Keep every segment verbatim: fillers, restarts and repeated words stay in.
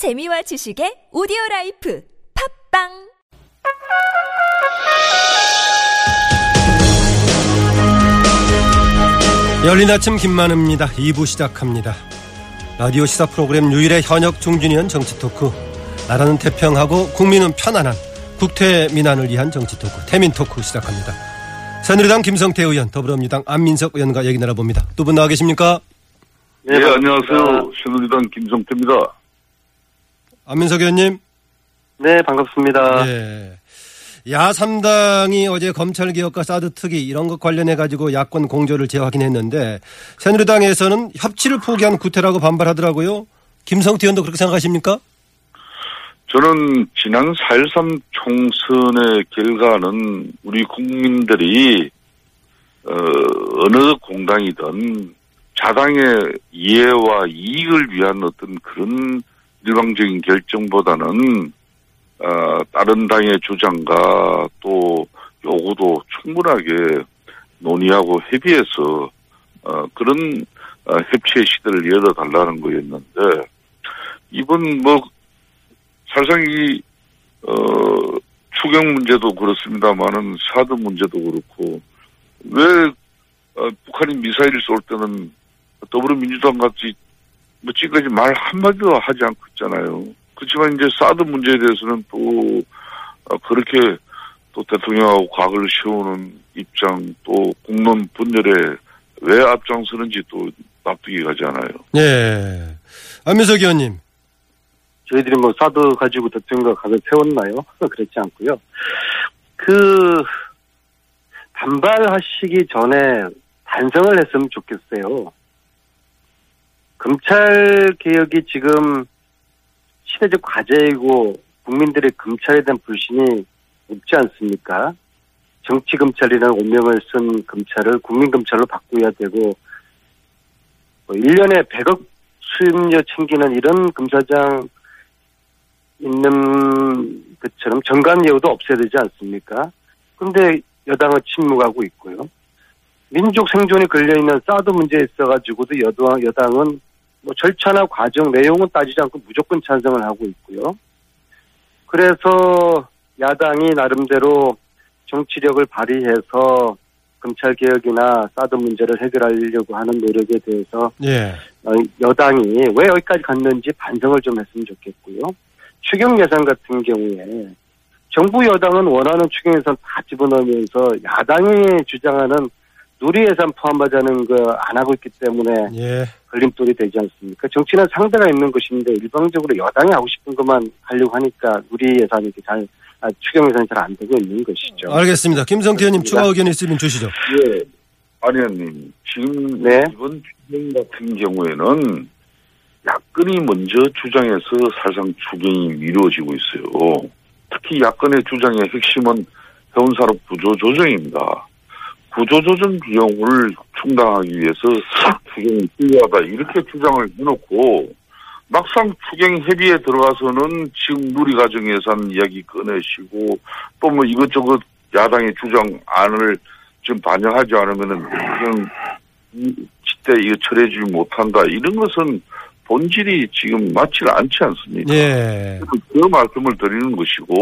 재미와 지식의 오디오라이프 팝빵 열린 아침 김만우입니다. 이 부 시작합니다. 라디오 시사 프로그램 유일의 현역 종주니언 정치 토크, 나라는 태평하고 국민은 편안한 국태 민안을 위한 정치 토크, 태민 토크 시작합니다. 새누리당 김성태 의원, 더불어민주당 안민석 의원과 얘기 나눠봅니다. 두 분 나와 계십니까? 네, 네, 안녕하세요. 새누리당 김성태입니다. 안민석 의원님. 네, 반갑습니다. 네. 야삼당이 어제 검찰개혁과 사드 특위 이런 것 관련해가지고 야권 공조를 재확인했는데 새누리당에서는 협치를 포기한 구태라고 반발하더라고요. 김성태 의원도 그렇게 생각하십니까? 저는 지난 사 일삼 총선의 결과는 우리 국민들이 어느 공당이든 자당의 이해와 이익을 위한 어떤 그런 일방적인 결정보다는 어, 다른 당의 주장과 또 요구도 충분하게 논의하고 협의해서 어, 그런 어, 협치의 시대를 열어달라는 거였는데 이번 뭐 사실상 이 어, 추경 문제도 그렇습니다만은 사드 문제도 그렇고 왜 어, 북한이 미사일 쏠 때는 더불어민주당 같이 뭐 지금까지 말 한마디도 하지 않고 있잖아요. 그렇지만 이제 사드 문제에 대해서는 또 그렇게 또 대통령하고 각을 세우는 입장, 또 공론 분열에 왜 앞장서는지 또 납득이 가지 않아요. 네, 안민석 의원님. 저희들이 뭐 사드 가지고 대통령과 각을 세웠나요? 그렇지 않고요. 그 반발하시기 전에 반성을 했으면 좋겠어요. 검찰개혁이 지금 시대적 과제이고 국민들의 검찰에 대한 불신이 높지 않습니까? 정치검찰이라는 운명을 쓴 검찰을 국민검찰로 바꾸어야 되고 일 년에 백억 수입료 챙기는 이런 검사장 있는 것처럼 정관예우도 없애야 되지 않습니까? 그런데 여당은 침묵하고 있고요. 민족 생존이 걸려있는 사드 문제에 있어가지고도 여당, 여당은 뭐 절차나 과정 내용은 따지지 않고 무조건 찬성을 하고 있고요. 그래서 야당이 나름대로 정치력을 발휘해서 검찰개혁이나 사드 문제를 해결하려고 하는 노력에 대해서 예. 여당이 왜 여기까지 갔는지 반성을 좀 했으면 좋겠고요. 추경 예산 같은 경우에 정부 여당은 원하는 추경 예산 다 집어넣으면서 야당이 주장하는 누리 예산 포함하자는 거 안 하고 있기 때문에 예. 걸림돌이 되지 않습니까? 정치는 상대가 있는 것인데 일방적으로 여당이 하고 싶은 것만 하려고 하니까 누리 예산이 이렇게 잘, 아, 추경 예산이 잘 안 되고 있는 것이죠. 알겠습니다. 김성태 의원님 추가 의견 있으면 주시죠. 예, 아니 의원님 지금 네. 이번 추경 같은 경우에는 야권이 먼저 주장해서 사실상 추경이 미뤄지고 있어요. 특히 야권의 주장의 핵심은 해운산업 구조 조정입니다. 구조조정 비용을 충당하기 위해서 추경이 필요하다 이렇게 주장을 해놓고 막상 추경 협의에 들어가서는 지금 누리과정 예산 이야기 꺼내시고 또 뭐 이것저것 야당의 주장안을 지금 반영하지 않으면은 그냥 이때 이거 철회주지 못한다 이런 것은 본질이 지금 맞지 않지 않습니까? 예. 그 말씀을 드리는 것이고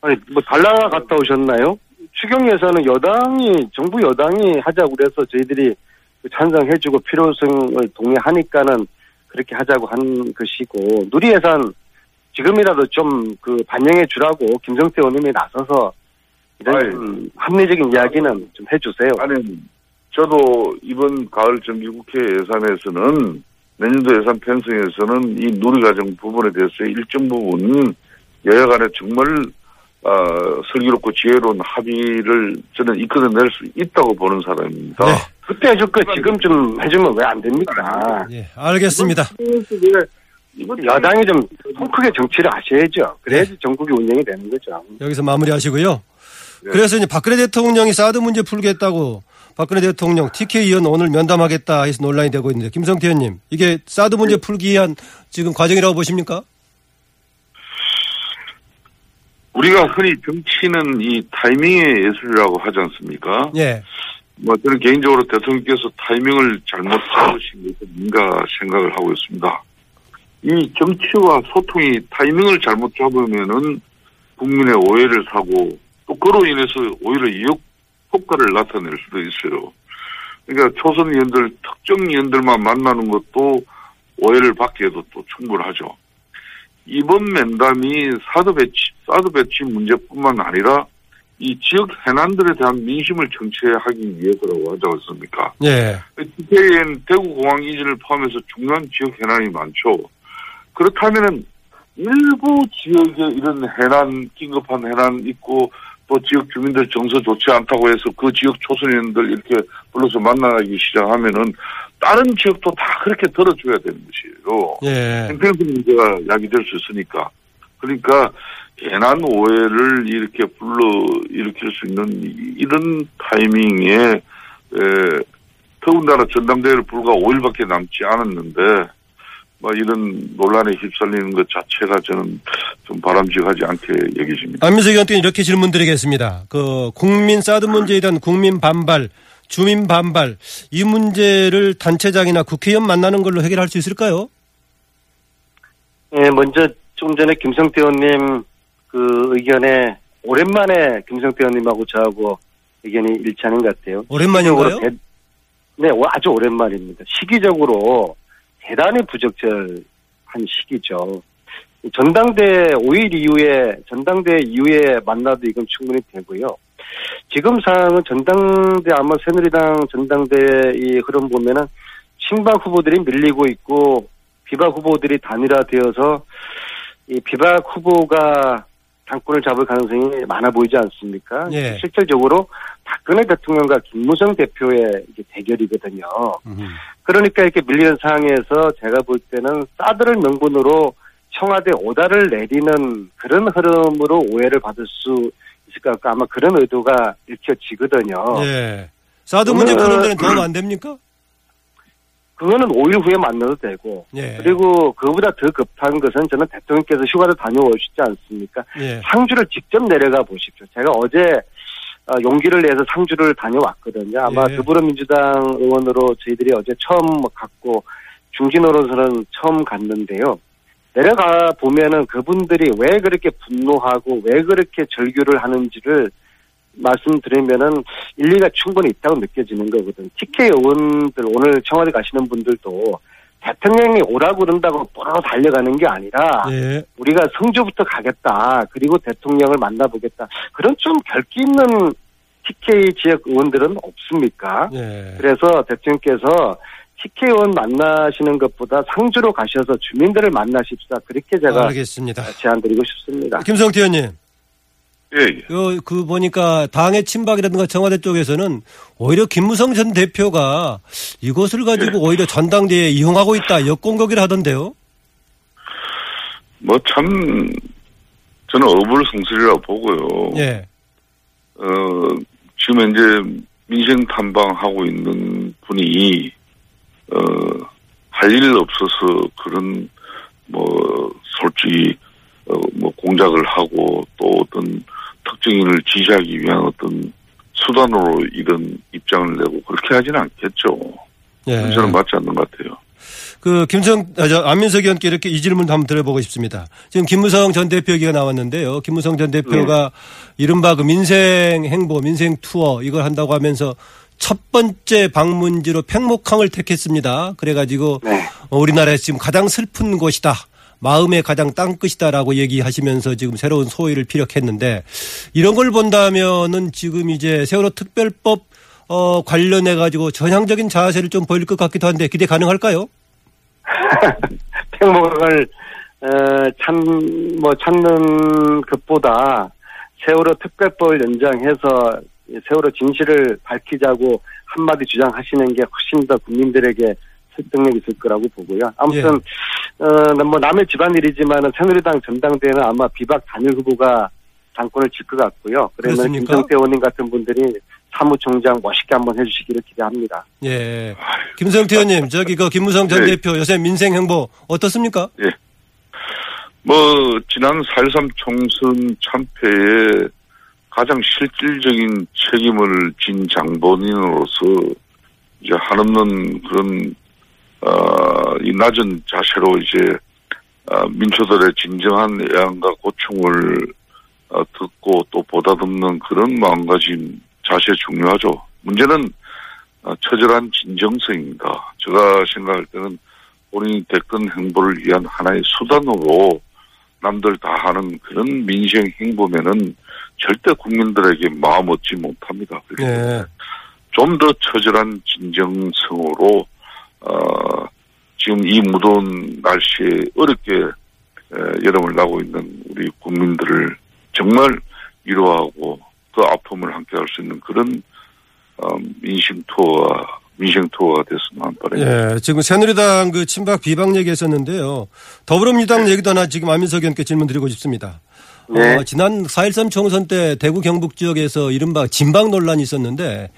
아니 뭐 달나라 갔다 오셨나요? 추경 예산은 여당이 정부 여당이 하자고 그래서 저희들이 찬성해주고 필요성을 동의하니까는 그렇게 하자고 한 것이고 누리 예산 지금이라도 좀 그 반영해 주라고 김성태 의원님이 나서서 이런 아니, 합리적인 이야기는 좀 해주세요. 아니 저도 이번 가을 정기국회 예산에서는 내년도 예산 편성에서는 이 누리과정 부분에 대해서 일정 부분 여야간에 정말 어, 슬기롭고 지혜로운 합의를 저는 이끌어낼 수 있다고 보는 사람입니다. 네. 그때 해줄 거 지금 좀 해주면 왜 안 됩니까? 네, 알겠습니다. 이번 야당이 좀 통 크게 정치를 하셔야죠. 그래야지 네. 전국이 운영이 되는 거죠. 여기서 마무리하시고요. 네. 그래서 이제 박근혜 대통령이 사드 문제 풀겠다고 박근혜 대통령 티케이 의원 오늘 면담하겠다 해서 논란이 되고 있는데 김성태 의원님 이게 사드 문제 네. 풀기 위한 지금 과정이라고 보십니까? 우리가 흔히 정치는 이 타이밍의 예술이라고 하지 않습니까? 예. 뭐 저는 개인적으로 대통령께서 타이밍을 잘못 잡으신 게 뭔가 생각을 하고 있습니다. 이 정치와 소통이 타이밍을 잘못 잡으면은 국민의 오해를 사고 또 그로 인해서 오히려 이역 효과를 나타낼 수도 있어요. 그러니까 초선 의원들, 특정 의원들만 만나는 것도 오해를 받기에도 또 충분하죠. 이번 면담이 사드 배치, 사드 배치 문제뿐만 아니라 이 지역 해난들에 대한 민심을 정체하기 위해서라고 하지 않습니까? 네. 티케이엔 대구공항 이전을 포함해서 중요한 지역 해난이 많죠. 그렇다면은 일부 지역에 이런 해난, 긴급한 해난 있고 또 지역 주민들 정서 좋지 않다고 해서 그 지역 초선의원들 이렇게 불러서 만나기 시작하면은 다른 지역도 다 그렇게 들어줘야 되는 것이에요. 예. 행평성 문제가 야기될 수 있으니까. 그러니까 괜한 오해를 이렇게 불러 일으킬 수 있는 이런 타이밍에 에, 더군다나 전당대회를 불과 오 일밖에 남지 않았는데 뭐 이런 논란에 휩쓸리는 것 자체가 저는 좀 바람직하지 않게 여겨집니다. 안민석 의원께는 이렇게 질문드리겠습니다. 그 국민 사드 문제에 대한 국민 반발, 주민 반발 이 문제를 단체장이나 국회의원 만나는 걸로 해결할 수 있을까요? 네, 먼저 조금 전에 김성태 의원님 그 의견에 오랜만에 김성태 의원님하고 저하고 의견이 일치하는 것 같아요. 오랜만인가요? 대... 네, 아주 오랜만입니다. 시기적으로 대단히 부적절한 시기죠. 전당대회 오 일 이후에, 전당대회 이후에 만나도 이건 충분히 되고요. 지금 상황은 전당대회, 아마 새누리당 전당대회 이 흐름 보면은 친박 후보들이 밀리고 있고 비박 후보들이 단일화되어서 이 비박 후보가 당권을 잡을 가능성이 많아 보이지 않습니까? 예. 실질적으로 박근혜 대통령과 김무성 대표의 대결이거든요. 음. 그러니까 이렇게 밀리는 상황에서 제가 볼 때는 사드를 명분으로 청와대 오다를 내리는 그런 흐름으로 오해를 받을 수 있을 것 같고 아마 그런 의도가 읽혀지거든요. 예. 사드 문제 푸는 데는 도움 안 됩니까? 그거는 오 일 후에 만나도 되고, 예. 그리고 그거보다 더 급한 것은 저는 대통령께서 휴가를 다녀오시지 않습니까? 예. 상주를 직접 내려가 보십시오. 제가 어제 용기를 내서 상주를 다녀왔거든요. 아마 예. 더불어민주당 의원으로 저희들이 어제 처음 갔고, 중진으로서는 처음 갔는데요. 내려가 보면은 그분들이 왜 그렇게 분노하고, 왜 그렇게 절규를 하는지를 말씀드리면은 일리가 충분히 있다고 느껴지는 거거든. 티케이 의원들 오늘 청와대 가시는 분들도 대통령이 오라고 그런다고 뽀로로 달려가는 게 아니라 예. 우리가 성주부터 가겠다. 그리고 대통령을 만나보겠다. 그런 좀 결기 있는 티케이 지역 의원들은 없습니까? 예. 그래서 대통령께서 티케이 의원 만나시는 것보다 상주로 가셔서 주민들을 만나십시다. 그렇게 제가 알겠습니다. 제안드리고 싶습니다. 김성태 의원님. 예, 예. 그, 그, 보니까, 당의 친박이라든가 청와대 쪽에서는 오히려 김무성 전 대표가 이것을 가지고 예. 오히려 전당대회에 이용하고 있다, 역공격이라 하던데요? 뭐, 참, 저는 어불성설이라고 보고요. 예. 어, 지금 이제 민생 탐방하고 있는 분이, 어, 할 일 없어서 그런, 뭐, 솔직히, 어, 뭐, 공작을 하고 또 어떤 특정인을 지시하기 위한 어떤 수단으로 이런 입장을 내고 그렇게 하지는 않겠죠. 예. 저는 맞지 않는 것 같아요. 그, 김성, 아, 저, 안민석 의원께 이렇게 이 질문 한번 드려보고 싶습니다. 지금 김무성 전 대표 얘기가 나왔는데요. 김무성 전 대표가 네. 이른바 그 민생 행보, 민생 투어 이걸 한다고 하면서 첫 번째 방문지로 팽목항을 택했습니다. 그래가지고 네. 어, 우리나라에서 지금 가장 슬픈 곳이다. 마음의 가장 땅끝이다라고 얘기하시면서 지금 새로운 소위를 피력했는데 이런 걸 본다면은 지금 이제 세월호 특별법 어 관련해 가지고 전향적인 자세를 좀 보일 것 같기도 한데 기대 가능할까요? 팽목항을 참 뭐 찾는 것보다 세월호 특별법을 연장해서 세월호 진실을 밝히자고 한마디 주장하시는 게 훨씬 더 국민들에게 설득력이 있을 거라고 보고요. 아무튼 예. 어, 뭐 남의 집안일이지만은 새누리당 전당대회는 아마 비박 단일 후보가 당권을 질 것 같고요. 그러면 김성태 의원님 같은 분들이 사무총장 멋있게 한번 해주시기를 기대합니다. 예, 김성태 의원님 저기 그 김무성 전 예. 대표 요새 민생 행보 어떻습니까? 예, 뭐 지난 사점삼 총선 참패에 가장 실질적인 책임을 진 장본인으로서 이제 한없는 그런 어, 이 낮은 자세로 이제 민초들의 진정한 애안과 고충을 듣고 또 보다듬는 그런 마음가짐 자세 중요하죠. 문제는 처절한 진정성입니다. 제가 생각할 때는 본인이 됐던 행보를 위한 하나의 수단으로 남들 다 하는 그런 민생 행보면은 절대 국민들에게 마음 얻지 못합니다. 네. 좀 더 처절한 진정성으로 어, 지금 이 무더운 날씨에 어렵게 에, 여름을 나고 있는 우리 국민들을 정말 위로하고 그 아픔을 함께할 수 있는 그런 어, 민심 투어와 민생 투어가 됐으면 바랍니다. 예, 지금 새누리당 그 친박 비박 얘기했었는데요. 더불어민주당 네. 얘기도 하나 지금 안민석 의원께 질문 드리고 싶습니다. 네. 어, 지난 사 일삼 총선 때 대구 경북 지역에서 이른바 진박 논란이 있었는데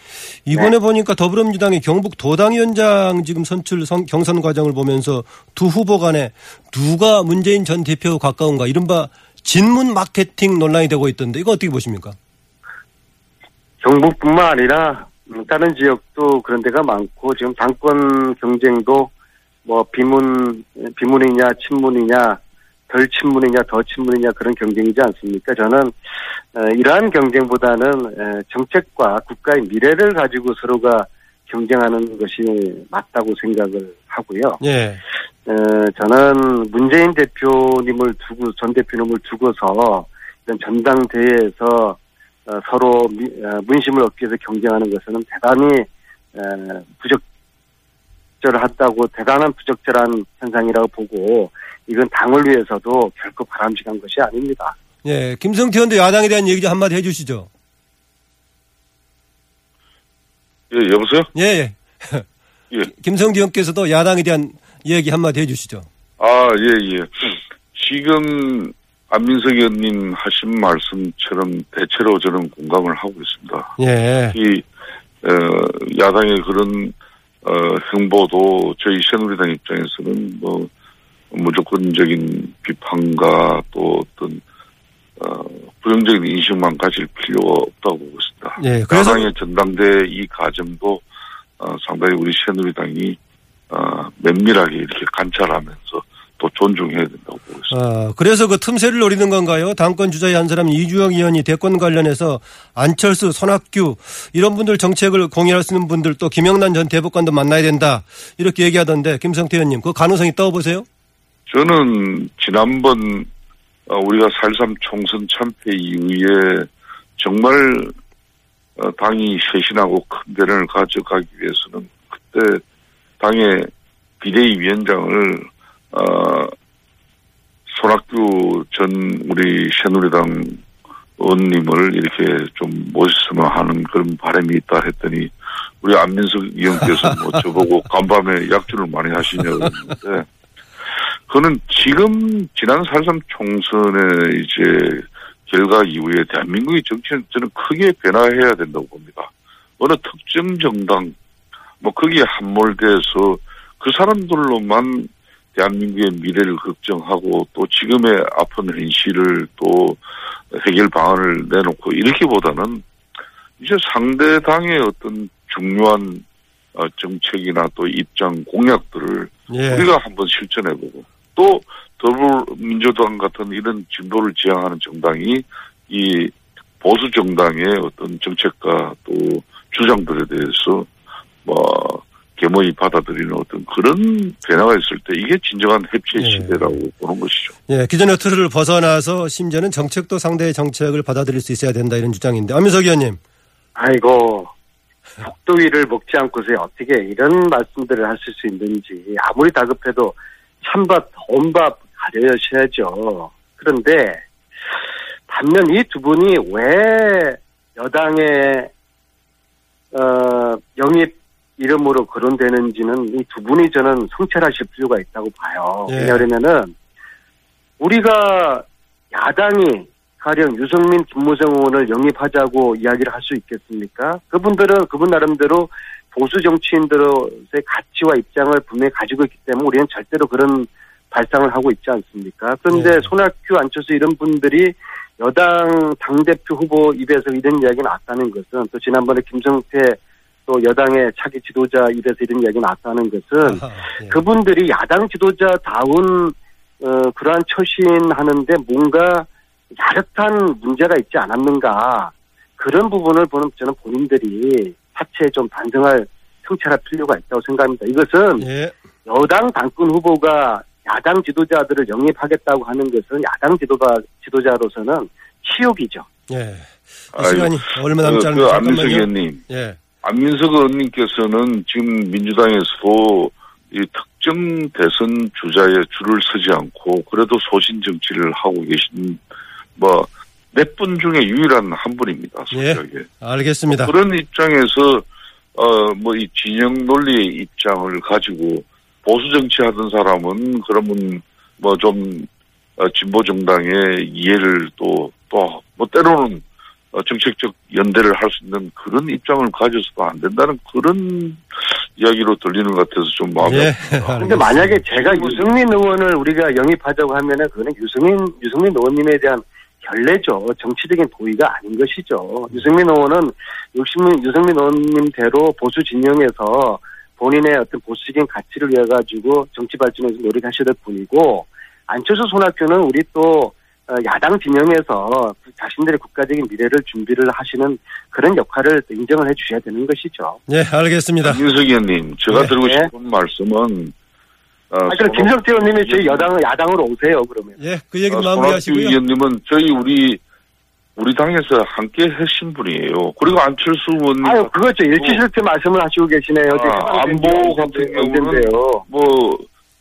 이번에 네. 보니까 더불어민주당이 경북 도당위원장 지금 선출 선, 경선 과정을 보면서 두 후보 간에 누가 문재인 전 대표 가까운가 이른바 진문 마케팅 논란이 되고 있던데 이거 어떻게 보십니까? 경북뿐만 아니라 다른 지역도 그런 데가 많고 지금 당권 경쟁도 뭐 비문 비문이냐 친문이냐 덜 친문이냐 더 친문이냐 그런 경쟁이지 않습니까? 저는 이러한 경쟁보다는 정책과 국가의 미래를 가지고 서로가 경쟁하는 것이 맞다고 생각을 하고요. 예. 저는 문재인 대표님을 두고 전 대표님을 두고서 이런 전당대회에서 서로 문심을 얻기 위해서 경쟁하는 것은 대단히 부적절하다고 대단한 부적절한 현상이라고 보고 이건 당을 위해서도 결코 바람직한 것이 아닙니다. 예, 김성태 의원도 야당에 대한 얘기 좀 한마디 해주시죠. 예, 여보세요? 예, 예. 예. 김성태 의원께서도 야당에 대한 얘기 한마디 해주시죠. 아, 예, 예. 지금 안민석 의원님 하신 말씀처럼 대체로 저는 공감을 하고 있습니다. 예. 이 야당의 그런 행보도 저희 새누리당 입장에서는 뭐 무조건적인 비판과 또 어떤 부정적인 인식만 가질 필요가 없다고 보고 있습니다. 예. 그래서 야당의 전당대회 이 과정도 상당히 우리 새누리당이 면밀하게 이렇게 관찰하면서 또 존중해야 된다고 보고 있습니다. 아, 그래서 그 틈새를 노리는 건가요? 당권 주자의 한 사람 이주영 의원이 대권 관련해서 안철수, 손학규 이런 분들 정책을 공유할 수 있는 분들 또 김영란 전 대법관도 만나야 된다 이렇게 얘기하던데 김성태 의원님 그 가능성이 떠보세요? 저는 지난번 우리가 사 일삼 총선 참패 이후에 정말 당이 쇄신하고 큰 변화를 가져가기 위해서는 그때 당의 비대위 위원장을 어, 손학규 전 우리 새누리당 의원님을 이렇게 좀 모셨으면 하는 그런 바람이 있다 했더니 우리 안민석 의원께서 뭐 저보고 간밤에 약주를 많이 하시냐고 그러는데 그거는 지금 지난 사 일삼 총선의 이제 결과 이후에 대한민국의 정치는 저는 크게 변화해야 된다고 봅니다. 어느 특정 정당 뭐 거기에 함몰돼서 그 사람들로만 대한민국의 미래를 걱정하고 또 지금의 아픈 현실을 또 해결 방안을 내놓고 이렇게보다는 이제 상대 당의 어떤 중요한 정책이나 또 입장 공약들을 예. 우리가 한번 실천해보고 또 더불어민주당 같은 이런 진보를 지향하는 정당이 이 보수 정당의 어떤 정책과 또 주장들에 대해서 뭐 개모이 받아들이는 어떤 그런 변화가 있을 때 이게 진정한 협치의 네. 시대라고 보는 것이죠. 네, 기존의 틀을 벗어나서 심지어는 정책도 상대의 정책을 받아들일 수 있어야 된다 이런 주장인데 안민석 의원님. 아이고 속도위를 먹지 않고서 어떻게 이런 말씀들을 하실 수 있는지 아무리 다급해도 찬밥 더운밥 가려셔야죠. 그런데 반면 이 두 분이 왜 여당의 어, 영입 이름으로 거론되는지는 이 두 분이 저는 성찰하실 필요가 있다고 봐요. 예. 왜냐하면은 우리가 야당이 가령 유승민, 김무성 의원을 영입하자고 이야기를 할 수 있겠습니까? 그분들은 그분 나름대로 보수 정치인들의 가치와 입장을 분명히 가지고 있기 때문에 우리는 절대로 그런 발상을 하고 있지 않습니까? 그런데 예. 손학규, 안철수 이런 분들이 여당 당대표 후보 입에서 이런 이야기 나왔다는 것은 또 지난번에 김성태 또 여당의 차기 지도자 입에서 이런 이야기 나왔다는 것은 아하, 예. 그분들이 야당 지도자다운 어, 그러한 처신하는데 뭔가 야릇한 문제가 있지 않았는가. 그런 부분을 보는 저는 본인들이 사채에 좀 반성할 성찰할 필요가 있다고 생각합니다. 이것은 예. 여당 당권 후보가 야당 지도자들을 영입하겠다고 하는 것은 야당 지도자, 지도자로서는 치욕이죠. 예. 이 시간이 아이고, 얼마 남지 않은 그, 그 안민석 의원님. 예. 안민석 의원님께서는 지금 민주당에서 이 특정 대선 주자의 줄을 서지 않고 그래도 소신 정치를 하고 계신 뭐 몇 분 중에 유일한 한 분입니다. 솔직하게. 예, 알겠습니다. 뭐 그런 입장에서 어 뭐 이 진영 논리의 입장을 가지고 보수 정치하던 사람은 그러면 뭐 좀 어, 진보 정당의 이해를 또 또 뭐 때로는 어, 정책적 연대를 할 수 있는 그런 입장을 가져서도 안 된다는 그런 이야기로 들리는 것 같아서 좀 마음이 아픕니다. 그런데 만약에 제가 유승민 의원을 우리가 영입하자고 하면은 그거는 유승민 유승민 의원님에 대한 결례죠. 정치적인 도의가 아닌 것이죠. 유승민 의원은 유승민, 유승민 의원님대로 보수 진영에서 본인의 어떤 보수적인 가치를 위해 가지고 정치 발전에서 노력하셔야 될 분이고, 안철수 손학규는 우리 또 야당 진영에서 자신들의 국가적인 미래를 준비를 하시는 그런 역할을 인정을 해 주셔야 되는 것이죠. 네, 알겠습니다. 안민석 의원님, 제가 네, 드리고 네. 싶은 말씀은 어, 아, 그럼 김성태 의원님이 저희 여당 야당으로 오세요 그러면. 예, 그 얘기는 어, 마무리하시고요. 손학규 의원님은 저희 우리 우리 당에서 함께 하신 분이에요. 그리고 안철수 의원님. 아유, 그거죠. 일치실트 말씀을 하시고 계시네요. 아, 안보 같은 경우는 뭐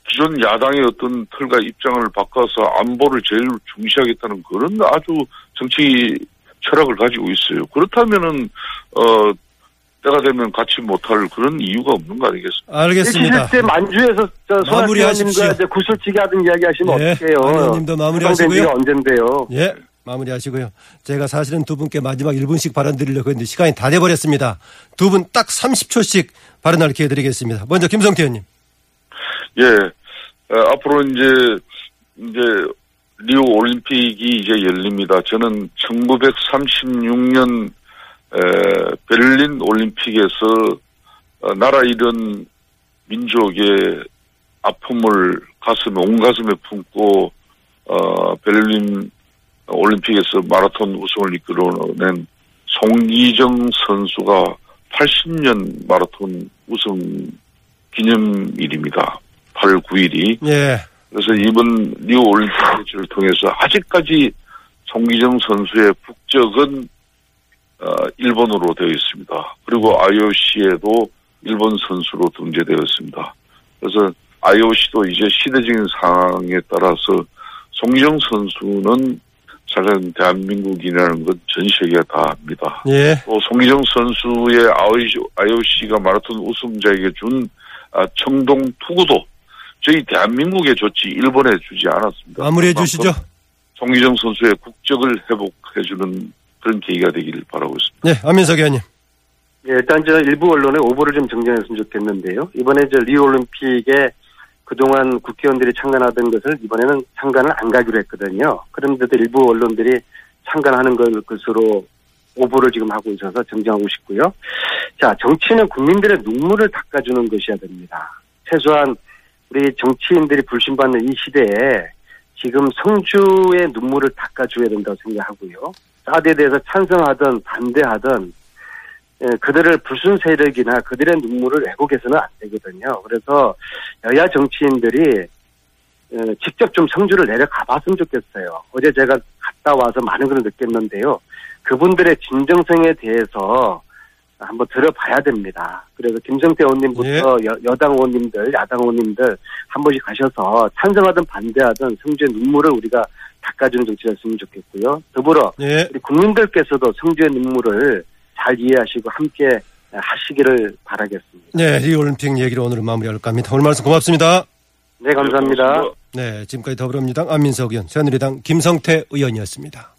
기존 야당의 어떤 틀과 입장을 바꿔서 안보를 제일 중시하겠다는 그런 아주 정치 철학을 가지고 있어요. 그렇다면은 어. 때가 되면 같이 못할 그런 이유가 없는 거 아니겠습니까? 알겠습니다. 실제 만주에서 손학규님과 이제 구슬치기 하던 이야기 하시면 예, 어떡해요? 의원님도 마무리하시고요. 언젠데요? 예, 마무리하시고요. 제가 사실은 두 분께 마지막 일 분씩 발언 드리려고 했는데 시간이 다 돼버렸습니다. 두 분 딱 삼십 초씩 발언할 기회 드리겠습니다. 먼저 김성태 의원님. 예, 어, 앞으로 이제 이제 리오 올림픽이 이제 열립니다. 저는 천구백삼십육 년 에, 베를린 올림픽에서 어, 나라 잃은 민족의 아픔을 가슴에 온 가슴에 품고 어, 베를린 올림픽에서 마라톤 우승을 이끌어낸 손기정 선수가 팔십 년 마라톤 우승 기념일입니다. 팔월 구일이. 예. 그래서 이번 리오 올림픽 개최를 통해서 아직까지 손기정 선수의 국적은 어, 일본으로 되어 있습니다. 그리고 아이오씨에도 일본 선수로 등재되어 있습니다. 그래서 아이오씨도 이제 시대적인 상황에 따라서 송기정 선수는 사실은 대한민국인이라는 건 전 세계가 다 압니다. 예. 또 송기정 선수의 아이오씨가 마라톤 우승자에게 준 청동 투구도 저희 대한민국에 줬지 일본에 주지 않았습니다. 마무리해 주시죠. 송기정 선수의 국적을 회복해 주는 그런 계기가 되기를 바라고 있습니다. 네, 안민석 의원님. 예, 일단 저 일부 언론의 오보를 좀 정정했으면 좋겠는데요. 이번에 저 리오올림픽에 그동안 국회의원들이 참관하던 것을 이번에는 참관을 안 가기로 했거든요. 그런데도 일부 언론들이 참관하는 것으로 오보를 지금 하고 있어서 정정하고 싶고요. 자, 정치는 국민들의 눈물을 닦아주는 것이어야 됩니다. 최소한 우리 정치인들이 불신받는 이 시대에 지금 성주의 눈물을 닦아줘야 된다고 생각하고요. 사드에 대해서 찬성하든 반대하든 그들을 불순 세력이나 그들의 눈물을 왜곡해서는 안 되거든요. 그래서 여야 정치인들이 직접 좀 성주를 내려가 봤으면 좋겠어요. 어제 제가 갔다 와서 많은 걸 느꼈는데요. 그분들의 진정성에 대해서 한번 들어봐야 됩니다. 그래서 김성태 의원님부터 예. 여당 의원님들, 야당 의원님들 한 번씩 가셔서 찬성하든 반대하든 성주의 눈물을 우리가 닦아주는 정치를 했으면 좋겠고요. 더불어 예. 우리 국민들께서도 성주의 눈물을 잘 이해하시고 함께 하시기를 바라겠습니다. 네, 이 올림픽 얘기를 오늘은 마무리할까 합니다. 오늘 말씀 고맙습니다. 네, 감사합니다. 네, 지금까지 더불어민주당 안민석 의원, 새누리당 김성태 의원이었습니다.